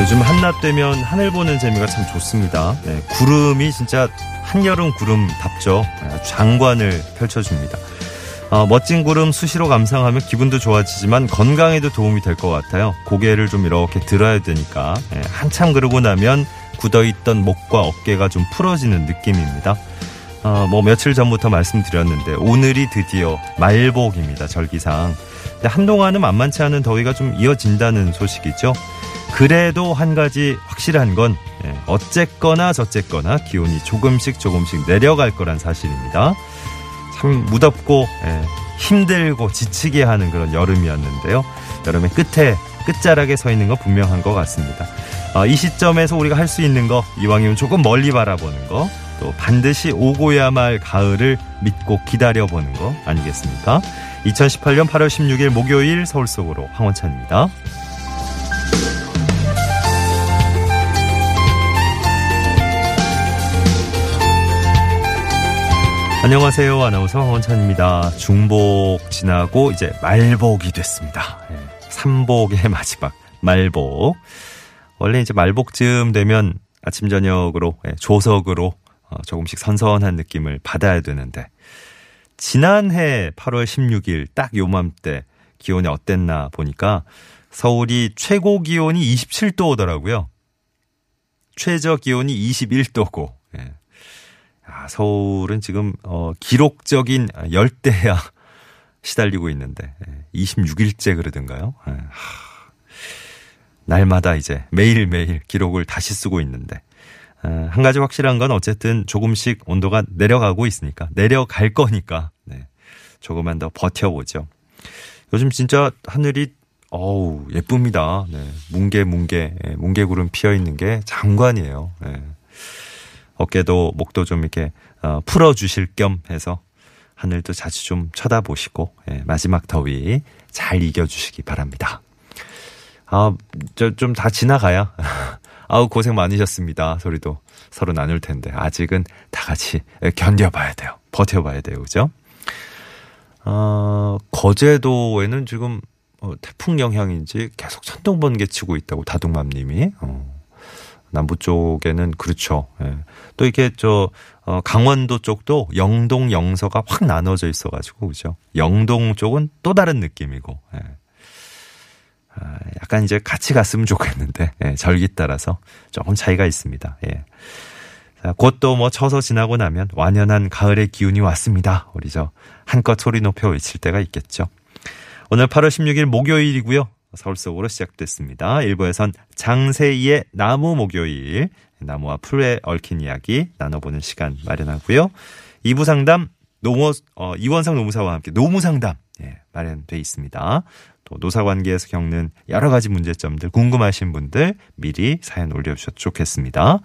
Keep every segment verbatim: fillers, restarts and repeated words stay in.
요즘 한낮 되면 하늘 보는 재미가 참 좋습니다. 네, 구름이 진짜 한여름 구름답죠. 장관을 펼쳐줍니다. 어, 멋진 구름 수시로 감상하며 기분도 좋아지지만 건강에도 도움이 될 것 같아요. 고개를 좀 이렇게 들어야 되니까 네, 한참 그러고 나면 굳어있던 목과 어깨가 좀 풀어지는 느낌입니다. 어, 뭐 며칠 전부터 말씀드렸는데 오늘이 드디어 말복입니다. 절기상. 근데 한동안은 만만치 않은 더위가 좀 이어진다는 소식이죠. 그래도 한 가지 확실한 건 어쨌거나 저쨌거나 기온이 조금씩 조금씩 내려갈 거란 사실입니다. 참 무덥고 힘들고 지치게 하는 그런 여름이었는데요. 여름의 끝에 끝자락에 서 있는 건 분명한 것 같습니다. 이 시점에서 우리가 할 수 있는 거, 이왕이면 조금 멀리 바라보는 거, 또 반드시 오고야 말 가을을 믿고 기다려보는 거 아니겠습니까? 이천십팔년 팔월 십육일 목요일 서울 속으로 황원찬입니다. 안녕하세요. 아나운서 황원찬입니다. 중복 지나고 이제 말복이 됐습니다. 삼복의 마지막 말복. 원래 이제 말복쯤 되면 아침 저녁으로 조석으로 조금씩 선선한 느낌을 받아야 되는데 지난해 팔월 십육일 딱 요맘때 기온이 어땠나 보니까 서울이 최고 기온이 이십칠도더라고요. 최저 기온이 이십일도고. 서울은 지금 어, 기록적인 열대야 시달리고 있는데 이십육일째 그러던가요? 하, 날마다 이제 매일매일 기록을 다시 쓰고 있는데 한 가지 확실한 건 어쨌든 조금씩 온도가 내려가고 있으니까 내려갈 거니까 네, 조금만 더 버텨보죠. 요즘 진짜 하늘이 어우 예쁩니다. 네, 뭉게 뭉게 뭉게구름 피어있는 게 장관이에요. 네. 어깨도 목도 좀 이렇게 어, 풀어주실 겸 해서 하늘도 자주 좀 쳐다보시고 예, 마지막 더위 잘 이겨주시기 바랍니다. 아, 저 좀 다 지나가야 아우 고생 많으셨습니다 소리도 서로 나눌 텐데 아직은 다 같이 견뎌봐야 돼요. 버텨봐야 돼요. 그죠? 어, 거제도에는 지금 어, 태풍 영향인지 계속 천둥 번개 치고 있다고 다둥맘님이 어. 남부 쪽에는 그렇죠. 예. 또 이렇게 저 어, 강원도 쪽도 영동 영서가 확 나눠져 있어가지고 그죠. 영동 쪽은 또 다른 느낌이고, 예. 아, 약간 이제 같이 갔으면 좋겠는데 예, 절기 따라서 조금 차이가 있습니다. 예. 자, 곧 또 뭐 쳐서 지나고 나면 완연한 가을의 기운이 왔습니다. 우리 저 한껏 소리 높여 외칠 때가 있겠죠. 오늘 팔월 십육일 목요일이고요. 서울 속으로 시작됐습니다. 일 부에선 장세이의 나무목요일, 나무와 풀에 얽힌 이야기 나눠보는 시간 마련하고요. 이 부 상담, 노무, 어, 이원상 노무사와 함께 노무상담 예, 마련돼 있습니다. 또 노사관계에서 겪는 여러 가지 문제점들 궁금하신 분들 미리 사연 올려주셔도 좋겠습니다.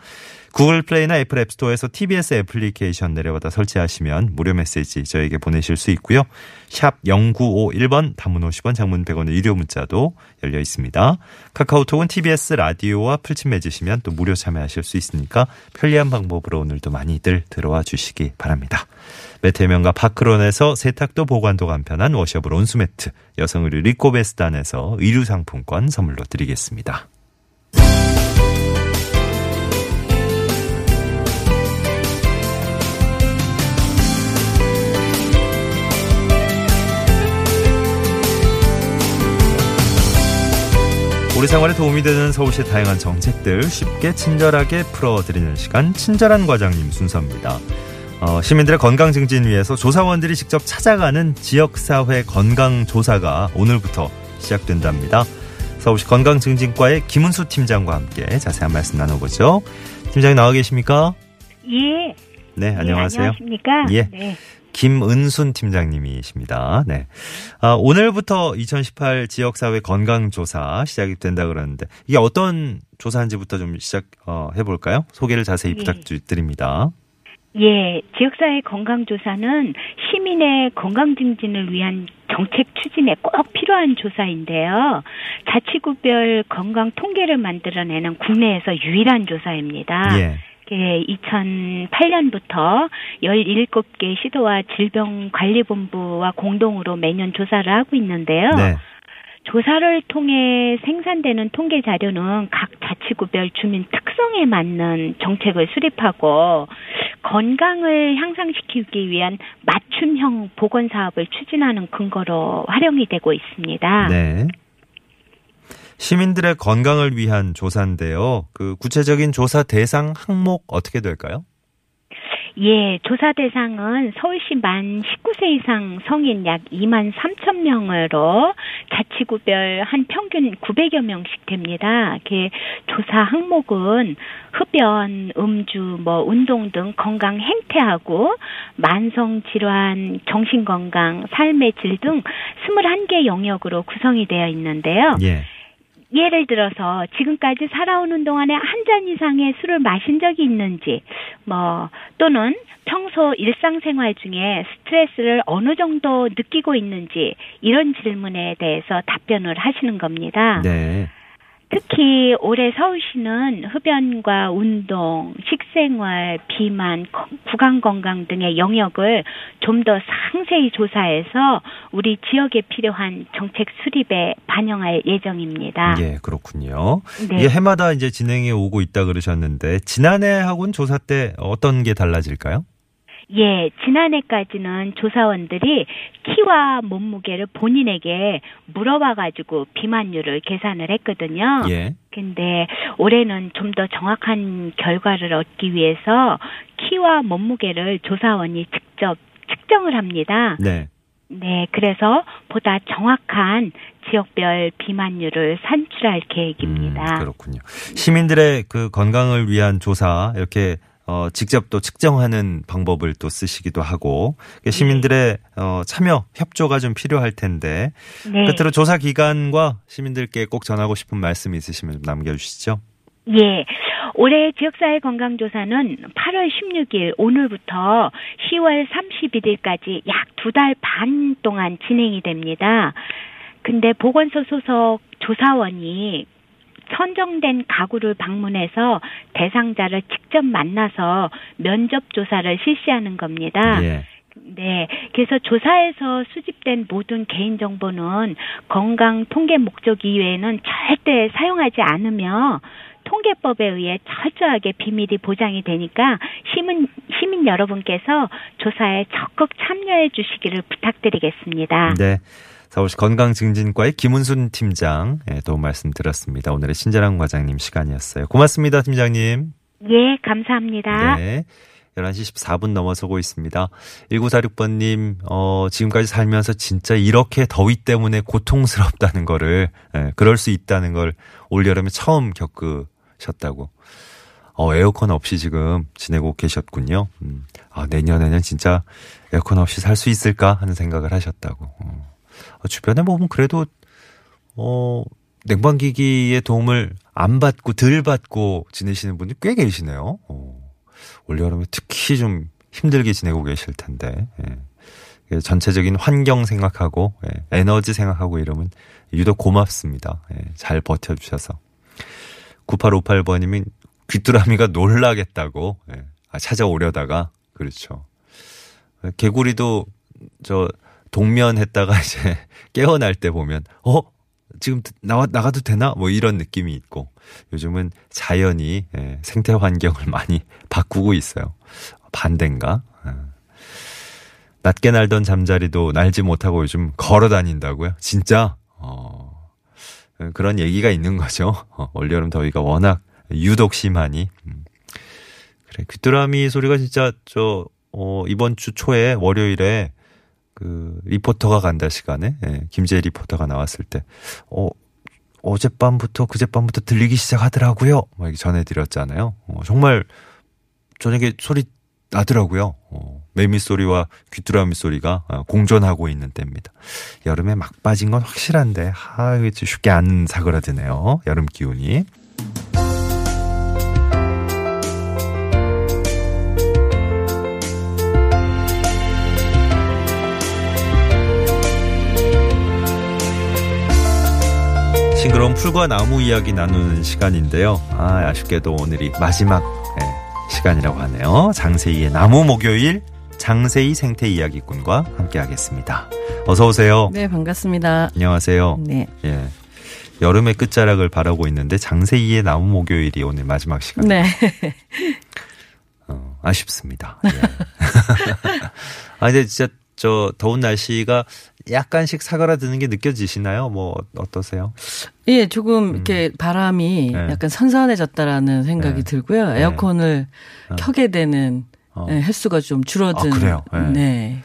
구글 플레이나 애플 앱스토어에서 티비에스 애플리케이션 내려받아 설치하시면 무료 메시지 저에게 보내실 수 있고요. 샵 공구오일번 단문 오십원 장문 백원의 유료 문자도 열려 있습니다. 카카오톡은 티비에스 라디오와 풀친 맺으시면 또 무료 참여하실 수 있으니까 편리한 방법으로 오늘도 많이들 들어와 주시기 바랍니다. 매트의명가 파크론에서 세탁도 보관도 간편한 워셔블 온수매트, 여성의류 리코베스단에서 의류상품권 선물로 드리겠습니다. 우리 생활에 도움이 되는 서울시의 다양한 정책들 쉽게 친절하게 풀어드리는 시간, 친절한 과장님 순서입니다. 어, 시민들의 건강 증진 위해서 조사원들이 직접 찾아가는 지역사회 건강조사가 오늘부터 시작된답니다. 서울시 건강증진과의 김은수 팀장과 함께 자세한 말씀 나눠보죠. 팀장님 나와 계십니까? 예. 네, 안녕하세요. 예, 안녕하십니까? 예. 네. 김은순 팀장님이십니다. 네. 아, 오늘부터 이천십팔 지역사회 건강조사 시작이 된다 그러는데 이게 어떤 조사인지부터 좀 시작 어, 해볼까요? 소개를 자세히 예. 부탁드립니다. 예, 지역사회 건강조사는 시민의 건강 증진을 위한 정책 추진에 꼭 필요한 조사인데요. 자치구별 건강 통계를 만들어내는 국내에서 유일한 조사입니다. 예. 이천팔 년부터 열일곱 개 시도와 질병관리본부와 공동으로 매년 조사를 하고 있는데요. 네. 조사를 통해 생산되는 통계 자료는 각 자치구별 주민 특성에 맞는 정책을 수립하고 건강을 향상시키기 위한 맞춤형 보건사업을 추진하는 근거로 활용이 되고 있습니다. 네. 시민들의 건강을 위한 조사인데요. 그 구체적인 조사 대상 항목 어떻게 될까요? 예, 조사 대상은 서울시 만 십구 세 이상 성인 약 이만 삼천 명으로 자치구별 한 평균 구백여 명씩 됩니다. 이렇게 조사 항목은 흡연, 음주, 뭐 운동 등 건강 행태하고 만성 질환, 정신 건강, 삶의 질 등 스물한 개 영역으로 구성이 되어 있는데요. 예. 예를 들어서 지금까지 살아오는 동안에 한 잔 이상의 술을 마신 적이 있는지, 뭐 또는 평소 일상생활 중에 스트레스를 어느 정도 느끼고 있는지, 이런 질문에 대해서 답변을 하시는 겁니다. 네. 특히 올해 서울시는 흡연과 운동, 식생활, 비만, 구강건강 등의 영역을 좀 더 상세히 조사해서 우리 지역에 필요한 정책 수립에 반영할 예정입니다. 예, 그렇군요. 네. 예, 해마다 이제 진행해 오고 있다 그러셨는데 지난해하고는 조사 때 어떤 게 달라질까요? 예, 지난해까지는 조사원들이 키와 몸무게를 본인에게 물어봐가지고 비만율을 계산을 했거든요. 예. 근데 올해는 좀 더 정확한 결과를 얻기 위해서 키와 몸무게를 조사원이 직접 측정을 합니다. 네. 네, 그래서 보다 정확한 지역별 비만율을 산출할 계획입니다. 음, 그렇군요. 시민들의 그 건강을 위한 조사, 이렇게 어, 직접 또 측정하는 방법을 또 쓰시기도 하고, 시민들의 네. 어, 참여, 협조가 좀 필요할 텐데, 네. 끝으로 조사 기관과 시민들께 꼭 전하고 싶은 말씀이 있으시면 남겨주시죠. 예. 올해 지역사회 건강조사는 팔월 십육일 오늘부터 시월 삼십일일까지 약 두 달 반 동안 진행이 됩니다. 근데 보건소 소속 조사원이 선정된 가구를 방문해서 대상자를 직접 만나서 면접 조사를 실시하는 겁니다. 예. 네, 그래서 조사에서 수집된 모든 개인정보는 건강 통계 목적 이외에는 절대 사용하지 않으며 통계법에 의해 철저하게 비밀이 보장이 되니까 시민, 시민 여러분께서 조사에 적극 참여해 주시기를 부탁드리겠습니다. 네. 서울시 건강증진과의 김은순 팀장 도움 말씀 드렸습니다. 오늘의 친절한 과장님 시간이었어요. 고맙습니다, 팀장님. 예, 감사합니다. 네, 열한 시 십사 분 넘어서고 있습니다. 일구사육 번님, 어, 지금까지 살면서 진짜 이렇게 더위 때문에 고통스럽다는 거를, 예, 그럴 수 있다는 걸 올여름에 처음 겪으셨다고. 어, 에어컨 없이 지금 지내고 계셨군요. 음, 아, 내년에는 진짜 에어컨 없이 살 수 있을까 하는 생각을 하셨다고. 어. 주변에 보면 그래도 어, 냉방기기의 도움을 안 받고 덜 받고 지내시는 분들 꽤 계시네요. 어, 올여름에 특히 좀 힘들게 지내고 계실 텐데, 예. 전체적인 환경 생각하고, 예. 에너지 생각하고 이러면 유독 고맙습니다. 예. 잘 버텨주셔서. 구팔오팔 번님이 귀뚜라미가 놀라겠다고, 예. 아, 찾아오려다가, 그렇죠. 개구리도 저 동면했다가 이제 깨어날 때 보면 어? 지금 나와, 나가도 되나? 뭐 이런 느낌이 있고, 요즘은 자연이 생태 환경을 많이 바꾸고 있어요. 반대인가? 낮게 날던 잠자리도 날지 못하고 요즘 걸어다닌다고요? 진짜? 어, 그런 얘기가 있는 거죠. 어, 올여름 더위가 워낙 유독 심하니. 음. 그래, 귀뚜라미 소리가 진짜 저 어, 이번 주 초에 월요일에 그 리포터가 간다 시간에, 예, 김재희 리포터가 나왔을 때 어, 어젯밤부터 그젯밤부터 들리기 시작하더라고요. 막 이렇게 전해드렸잖아요. 어, 정말 저녁에 소리 나더라고요. 어, 매미 소리와 귀뚜라미 소리가 공존하고 있는 때입니다. 여름에 막 빠진 건 확실한데 아, 이게 쉽게 안 사그라드네요. 여름 기운이. 싱그러운 풀과 나무 이야기 나누는 시간인데요. 아, 아쉽게도 오늘이 마지막 시간이라고 하네요. 장세이의 나무목요일, 장세이 생태이야기꾼과 함께하겠습니다. 어서 오세요. 네, 반갑습니다. 안녕하세요. 네. 예. 여름의 끝자락을 바라고 있는데 장세이의 나무목요일이 오늘 마지막 시간. 네. 어, 아쉽습니다. 예. 아, 근데 진짜 저 더운 날씨가 약간씩 사그라드는 게 느껴지시나요? 뭐 어떠세요? 예, 조금 음. 이렇게 바람이 네. 약간 선선해졌다라는 생각이 네. 들고요. 에어컨을 네. 켜게 되는 어. 네, 횟수가 좀 줄어든. 아, 그래요? 네. 네.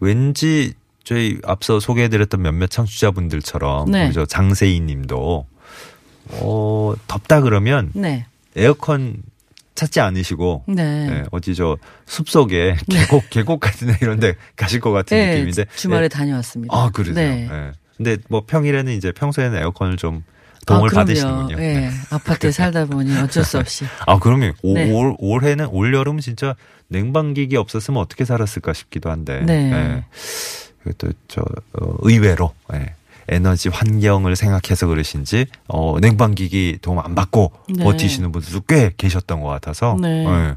왠지 저희 앞서 소개해드렸던 몇몇 청취자분들처럼 네. 그죠? 장세이 님도 어, 덥다 그러면 네. 에어컨 찾지 않으시고 네. 네, 어디 저 숲속에 계곡 네. 계곡 같은 데 이런 데 가실 것 같은 네, 느낌인데 주말에 네. 다녀왔습니다. 아, 그러세요? 네. 네. 근데 뭐 평일에는 이제 평소에는 에어컨을 좀 도움을 아, 받으시는군요. 네. 네. 아파트에 살다 보니 어쩔 수 없이. 아, 그러면 네. 올, 올해는 올 여름 진짜 냉방기기 없었으면 어떻게 살았을까 싶기도 한데. 네. 네. 그것도 저 의외로 네. 에너지 환경을 생각해서 그러신지 어, 냉방기기 도움 안 받고 네. 버티시는 분들도 꽤 계셨던 것 같아서 네. 네.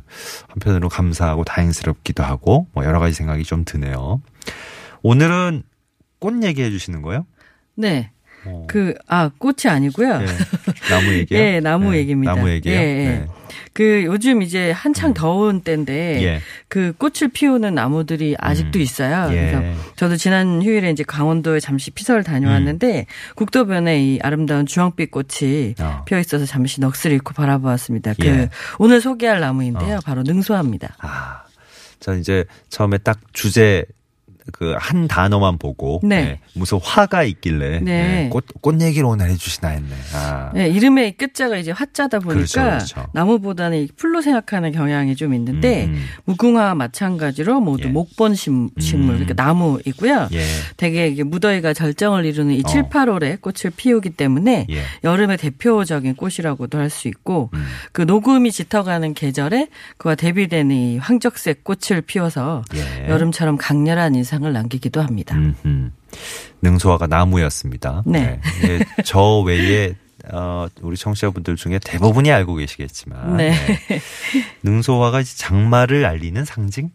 한편으로 감사하고 다행스럽기도 하고 뭐 여러 가지 생각이 좀 드네요. 오늘은 꽃 얘기해 주시는 거예요? 네. 어. 그, 아, 꽃이 아니고요. 네. 나무 얘기요? 네, 나무 네. 얘기입니다. 나무 얘기요? 네. 네. 네. 그 요즘 이제 한창 음. 더운 때인데 예. 그 꽃을 피우는 나무들이 아직도 음. 있어요. 예. 그래서 저도 지난 휴일에 이제 강원도에 잠시 피서를 다녀왔는데 음. 국도변에 이 아름다운 주황빛 꽃이 어. 피어 있어서 잠시 넋을 잃고 바라보았습니다. 예. 그 오늘 소개할 나무인데요, 어. 바로 능소화입니다. 아, 전 이제 처음에 딱 주제. 그 한 단어만 보고 네. 네. 무슨 화가 있길래 네. 네. 꽃, 꽃 얘기를 오늘 해주시나 했네. 아. 네, 이름의 끝자가 이제 화자다 보니까 그렇죠, 그렇죠. 나무보다는 풀로 생각하는 경향이 좀 있는데 음. 무궁화와 마찬가지로 모두 예. 목본 식물 음. 그러니까 나무이고요. 예. 되게 이게 무더위가 절정을 이루는 이 칠, 어. 팔월에 꽃을 피우기 때문에 예. 여름의 대표적인 꽃이라고도 할 수 있고 음. 그 녹음이 짙어가는 계절에 그와 대비되는 이 황적색 꽃을 피워서 예. 여름처럼 강렬한 인상 을 남기기도 합니다. 음흠. 능소화가 나무였습니다. 네. 네. 저 외에 어, 우리 청취자분들 중에 대부분이 알고 계시겠지만 네. 네. 능소화가 장마를 알리는 상징?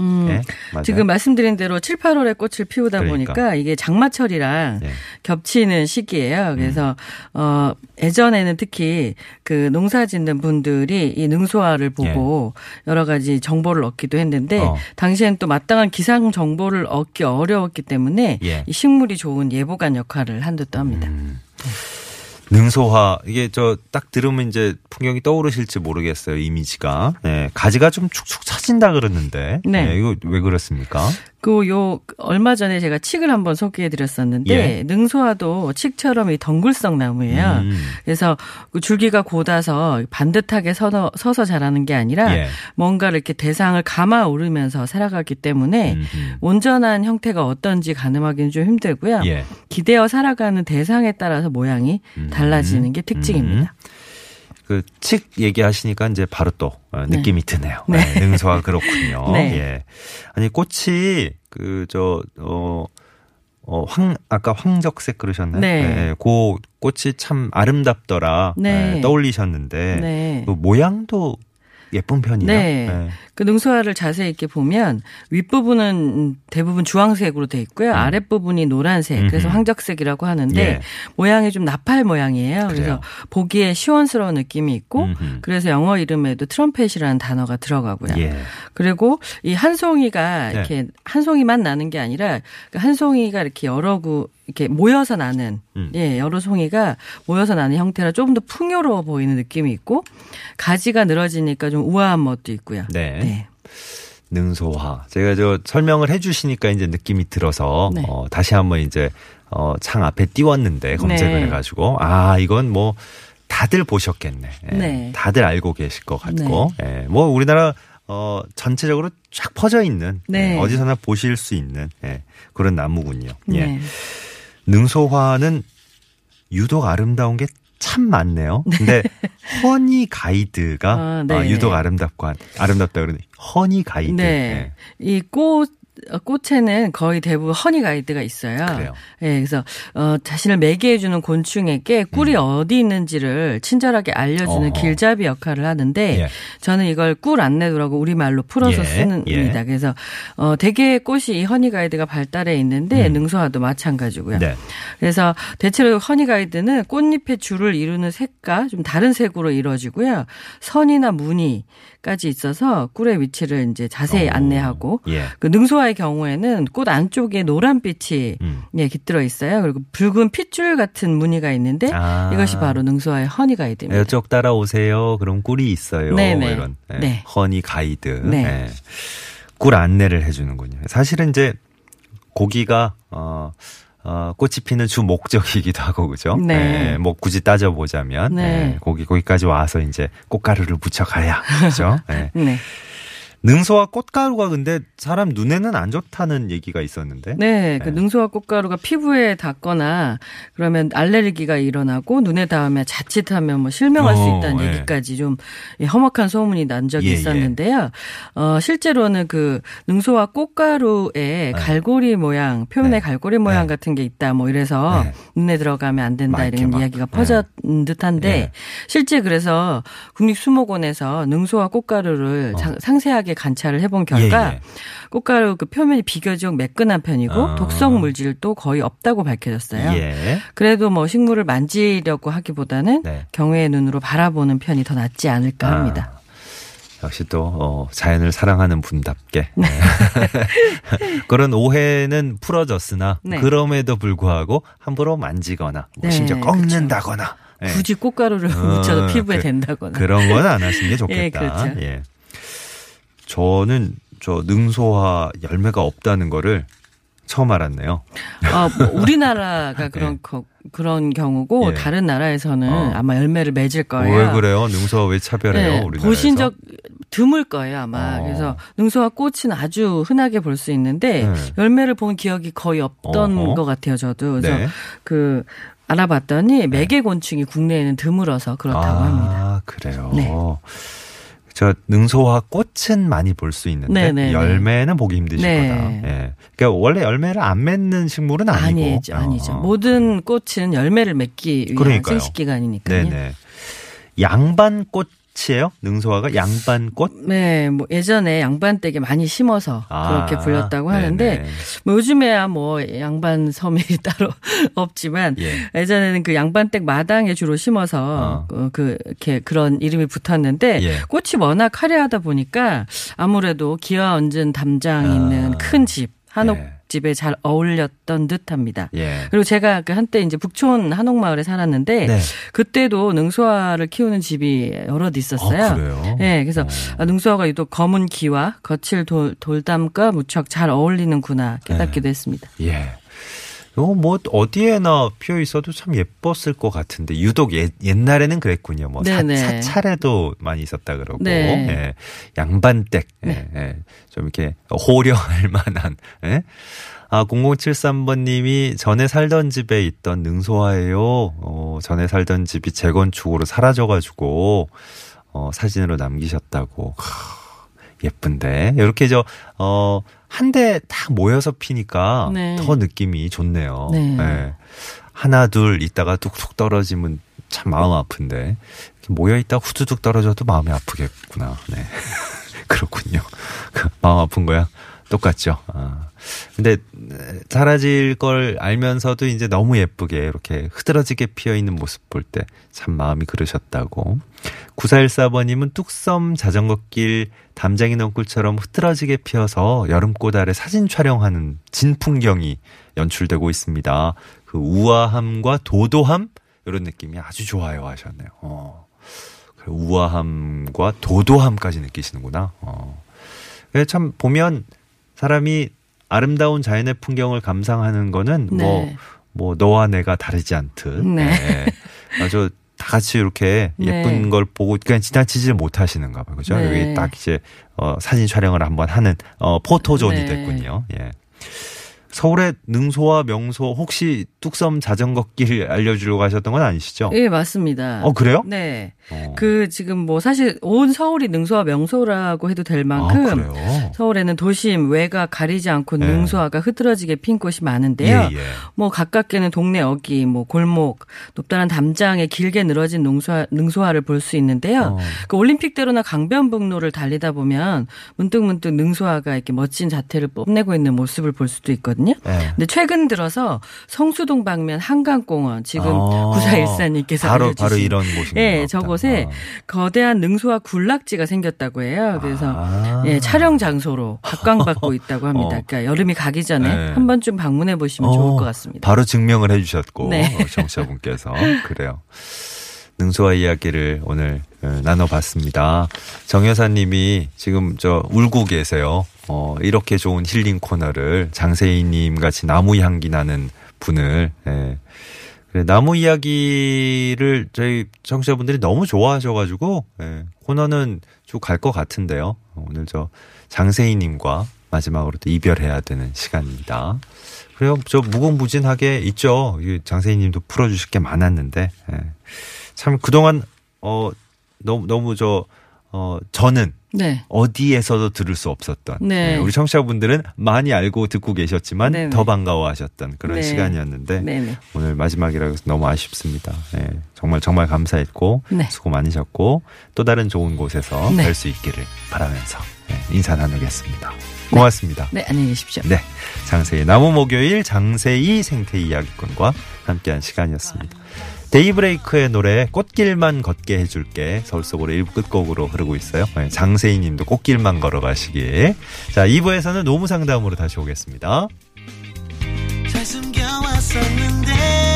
음, 네, 지금 말씀드린 대로 칠, 팔월에 꽃을 피우다 그러니까. 보니까 이게 장마철이랑 네. 겹치는 시기예요. 그래서 음. 어, 예전에는 특히 그 농사 짓는 분들이 이 능소화를 보고 네. 여러 가지 정보를 얻기도 했는데 어. 당시에는 또 마땅한 기상 정보를 얻기 어려웠기 때문에 예. 이 식물이 좋은 예보관 역할을 한듯도 합니다. 음. 능소화 이게 저 딱 들으면 이제 풍경이 떠오르실지 모르겠어요. 이미지가 네, 가지가 좀 축축 처진다 그러는데 네. 네, 이거 왜 그렇습니까? 그 요 얼마 전에 제가 칡을 한번 소개해드렸었는데 예. 능소화도 칡처럼 이 덩굴성 나무예요. 음. 그래서 그 줄기가 곧아서 반듯하게 서서, 서서 자라는 게 아니라 예. 뭔가 이렇게 대상을 감아 오르면서 살아가기 때문에 음흠. 온전한 형태가 어떤지 가늠하기는 좀 힘들고요. 예. 기대어 살아가는 대상에 따라서 모양이 음. 달라지는 게 특징입니다. 음. 그 칡 얘기하시니까 이제 바로 또 느낌이 네. 드네요. 네. 네, 능소화 그렇군요. 네. 예. 아니 꽃이 그 저 어 어 황 아까 황적색 그러셨나요? 네. 예, 그 꽃이 참 아름답더라 네. 예, 떠올리셨는데 네. 그 모양도 예쁜 편이에요. 네. 네. 그 능소화를 자세히 이렇게 보면 윗부분은 대부분 주황색으로 돼 있고요. 음. 아랫부분이 노란색. 음흠. 그래서 황적색이라고 하는데 예. 모양이 좀 나팔 모양이에요. 그래요. 그래서 보기에 시원스러운 느낌이 있고 음흠. 그래서 영어 이름에도 트럼펫이라는 단어가 들어가고요. 예. 그리고 이 한 송이가 이렇게 예. 한 송이만 나는 게 아니라 한 송이가 이렇게 여러 구 이렇게 모여서 나는 음. 예 여러 송이가 모여서 나는 형태라 조금 더 풍요로워 보이는 느낌이 있고 가지가 늘어지니까 좀 우아한 멋도 있고요. 네, 네. 능소화 제가 저 설명을 해주시니까 이제 느낌이 들어서 네. 어, 다시 한번 이제 어, 창 앞에 띄웠는데 검색을 네. 해가지고 아 이건 뭐 다들 보셨겠네. 예, 네, 다들 알고 계실 것 같고 네. 예, 뭐 우리나라 어, 전체적으로 쫙 퍼져 있는 네. 예, 어디서나 보실 수 있는 예, 그런 나무군요. 예. 네. 능소화는 유독 아름다운 게 참 많네요. 근데 허니 가이드가 아, 네. 아, 유독 아름답고 아름답다 그러네. 허니 가이드. 네. 네. 이 꽃 꽃에는 거의 대부분 허니가이드가 있어요. 그래요. 예, 그래서 어, 자신을 매개해주는 곤충에게 꿀이 음. 어디 있는지를 친절하게 알려주는 어허. 길잡이 역할을 하는데 예. 저는 이걸 꿀 안내도라고 우리말로 풀어서 예. 쓰는입니다. 예. 그래서 어, 대개의 꽃이 이 허니가이드가 발달해 있는데 음. 능소화도 마찬가지고요. 네. 그래서 대체로 허니가이드는 꽃잎의 줄을 이루는 색과 좀 다른 색으로 이루어지고요. 선이나 무늬까지 있어서 꿀의 위치를 이제 자세히 오. 안내하고 예. 그 능소화의 경우에는 꽃 안쪽에 노란빛이 음. 예, 깃들어 있어요. 그리고 붉은 핏줄 같은 무늬가 있는데 아. 이것이 바로 능소화의 허니가이드입니다. 이쪽 따라오세요. 그럼 꿀이 있어요. 네네. 이런 네. 네. 허니가이드. 네. 네. 꿀 안내를 해주는군요. 사실은 이제 고기가 어, 어, 꽃이 피는 주 목적이기도 하고 그죠? 네. 네. 뭐 굳이 따져보자면 네. 네. 고기 거기까지 와서 이제 꽃가루를 묻혀가야 그죠? 네. 네. 능소화 꽃가루가 근데 사람 눈에는 안 좋다는 얘기가 있었는데. 네, 그 능소화 꽃가루가 피부에 닿거나 그러면 알레르기가 일어나고 눈에 닿으면 자칫하면 뭐 실명할 수 있다는 오, 얘기까지 예. 좀 험악한 소문이 난 적이 예, 있었는데요. 예. 어, 실제로는 그 능소화 꽃가루에 네. 갈고리 모양, 표면에 네. 갈고리 모양 네. 같은 게 있다 뭐 이래서 네. 눈에 들어가면 안 된다 이런 막. 이야기가 퍼졌 네. 듯한데 네. 실제 그래서 국립수목원에서 능소화 꽃가루를 어. 상세하게 관찰을 해본 결과 예, 예. 꽃가루 그 표면이 비교적 매끈한 편이고 어. 독성 물질도 거의 없다고 밝혀졌어요. 예. 그래도 뭐 식물을 만지려고 하기보다는 네. 경외의 눈으로 바라보는 편이 더 낫지 않을까 합니다. 아. 역시 또 어, 자연을 사랑하는 분답게 네. 그런 오해는 풀어졌으나 네. 그럼에도 불구하고 함부로 만지거나 뭐 네, 심지어 꺾는다거나 네. 굳이 꽃가루를 어, 묻혀서 피부에 그, 된다거나 그런 건 안 하시는 게 좋겠다. 예, 그렇죠. 예. 저는 저 능소화 열매가 없다는 거를 처음 알았네요. 아, 뭐 우리나라가 그런 네. 거, 그런 경우고 예. 다른 나라에서는 어. 아마 열매를 맺을 거예요. 왜 그래요? 능소화 왜 차별해요? 네. 우리나라에서 보신 적 드물 거예요 아마. 어. 그래서 능소화 꽃은 아주 흔하게 볼 수 있는데 네. 열매를 본 기억이 거의 없던 어허. 것 같아요. 저도 그래서 네. 그 알아봤더니 매개곤충이 국내에는 드물어서 그렇다고 아, 합니다. 그래요. 네. 저 능소화 꽃은 많이 볼 수 있는데 네네네. 열매는 보기 힘드실 네. 거다. 예. 그러니까 원래 열매를 안 맺는 식물은 아니고. 아니죠. 아니죠. 어. 모든 꽃은 열매를 맺기 위한 그러니까요. 생식기간이니까요. 네네. 양반꽃. 이에요? 능소화가 양반꽃? 네, 뭐 예전에 양반댁에 많이 심어서 아, 그렇게 불렸다고 하는데 뭐 요즘에야 뭐 양반 섬이 따로 없지만 예. 예전에는 그 양반댁 마당에 주로 심어서 어. 그 이렇게 그런 이름이 붙었는데 예. 꽃이 워낙 화려하다 보니까 아무래도 기와 얹은 담장 아. 있는 큰 집 한옥 예. 집에 잘 어울렸던 듯합니다. 예. 그리고 제가 그 한때 이제 북촌 한옥마을에 살았는데 네. 그때도 능소화를 키우는 집이 여럿 있었어요. 아, 그래요? 네, 그래서 어. 능소화가 유독 검은 기와 거칠 돌, 돌담과 무척 잘 어울리는구나 깨닫기도 네. 했습니다. 예. 이거 뭐 어디에나 피어 있어도 참 예뻤을 것 같은데 유독 예, 옛날에는 그랬군요. 뭐 사, 사찰에도 많이 있었다 그러고 네. 예, 양반댁 네. 예, 좀 이렇게 호려할 만한. 예? 아 공공칠삼번님이 전에 살던 집에 있던 능소화예요. 어, 전에 살던 집이 재건축으로 사라져가지고 어, 사진으로 남기셨다고. 예쁜데 이렇게 저 어, 한 대 다 모여서 피니까 네. 더 느낌이 좋네요. 네. 네. 하나 둘 있다가 뚝뚝 떨어지면 참 마음 아픈데 모여 있다 후두둑 떨어져도 마음이 아프겠구나. 네. 그렇군요. 마음 아픈 거야? 똑같죠. 아. 근데 사라질 걸 알면서도 이제 너무 예쁘게 이렇게 흐드러지게 피어있는 모습 볼 때 참 마음이 그러셨다고. 구사일사번님은 뚝섬 자전거길 담쟁이 넝굴처럼 흐드러지게 피어서 여름꽃 아래 사진 촬영하는 진풍경이 연출되고 있습니다. 그 우아함과 도도함 이런 느낌이 아주 좋아요 하셨네요. 어. 우아함과 도도함까지 느끼시는구나. 어. 참 보면 사람이 아름다운 자연의 풍경을 감상하는 거는 네. 뭐, 뭐 너와 내가 다르지 않듯 네. 네. 아주 다 같이 이렇게 예쁜 네. 걸 보고 그냥 지나치지 못하시는가 봐요. 그렇죠? 네. 여기 딱 이제 어, 사진 촬영을 한번 하는 어, 포토존이 네. 됐군요. 예. 서울의 능소화 명소 혹시 뚝섬 자전거길 알려주려고 하셨던 건 아니시죠? 예, 맞습니다. 어, 그래요? 네. 어. 그 지금 뭐 사실 온 서울이 능소화 명소라고 해도 될 만큼 아, 서울에는 도심, 외곽 가리지 않고 예. 능소화가 흐트러지게 핀 곳이 많은데요. 예, 예. 뭐 가깝게는 동네 어귀, 뭐 골목, 높다란 담장에 길게 늘어진 능소화, 능소화를 볼 수 있는데요. 어. 그 올림픽대로나 강변북로를 달리다 보면 문득문득 능소화가 이렇게 멋진 자태를 뽐내고 있는 모습을 볼 수도 있거든요. 네. 근데 최근 들어서 성수동 방면 한강공원 지금 아~ 구사일사님께서 바로, 알려주신 바로 이런 곳입니다. 네, 저곳에 아. 거대한 능소화 군락지가 생겼다고 해요. 그래서 아~ 예, 촬영 장소로 각광받고 있다고 합니다. 어. 그러니까 여름이 가기 전에 네. 한 번쯤 방문해 보시면 어, 좋을 것 같습니다. 바로 증명을 해 주셨고 네. 정치자분께서 그래요. 능소화 이야기를 오늘 나눠봤습니다. 정 여사님이 지금 저 울고 계세요. 어, 이렇게 좋은 힐링 코너를 장세이님 같이 나무 향기 나는 분을 예. 그래, 나무 이야기를 저희 청취자분들이 너무 좋아하셔가지고 예, 코너는 쭉 갈 것 같은데요. 오늘 저 장세이님과 마지막으로 또 이별해야 되는 시간입니다. 그래요. 저 무궁무진하게 있죠. 장세이님도 풀어주실 게 많았는데 예. 참 그동안 어 너무 너무 저 어 저는 네. 어디에서도 들을 수 없었던 네. 네, 우리 청취자분들은 많이 알고 듣고 계셨지만 네네. 더 반가워하셨던 그런 네. 시간이었는데 네네. 오늘 마지막이라서 너무 아쉽습니다. 네, 정말 정말 감사했고 네. 수고 많으셨고 또 다른 좋은 곳에서 네. 뵐 수 있기를 바라면서 네, 인사 나누겠습니다. 고맙습니다. 네, 네 안녕히 계십시오. 네, 장세이 나무목요일 장세이 생태이야기꾼과 함께한 시간이었습니다. 데이브레이크의 노래 꽃길만 걷게 해줄게 서울 속으로 일부 끝곡으로 흐르고 있어요. 장세이 님도 꽃길만 걸어가시길. 자, 이 부에서는 노무상담으로 다시 오겠습니다. 잘 숨겨왔었는데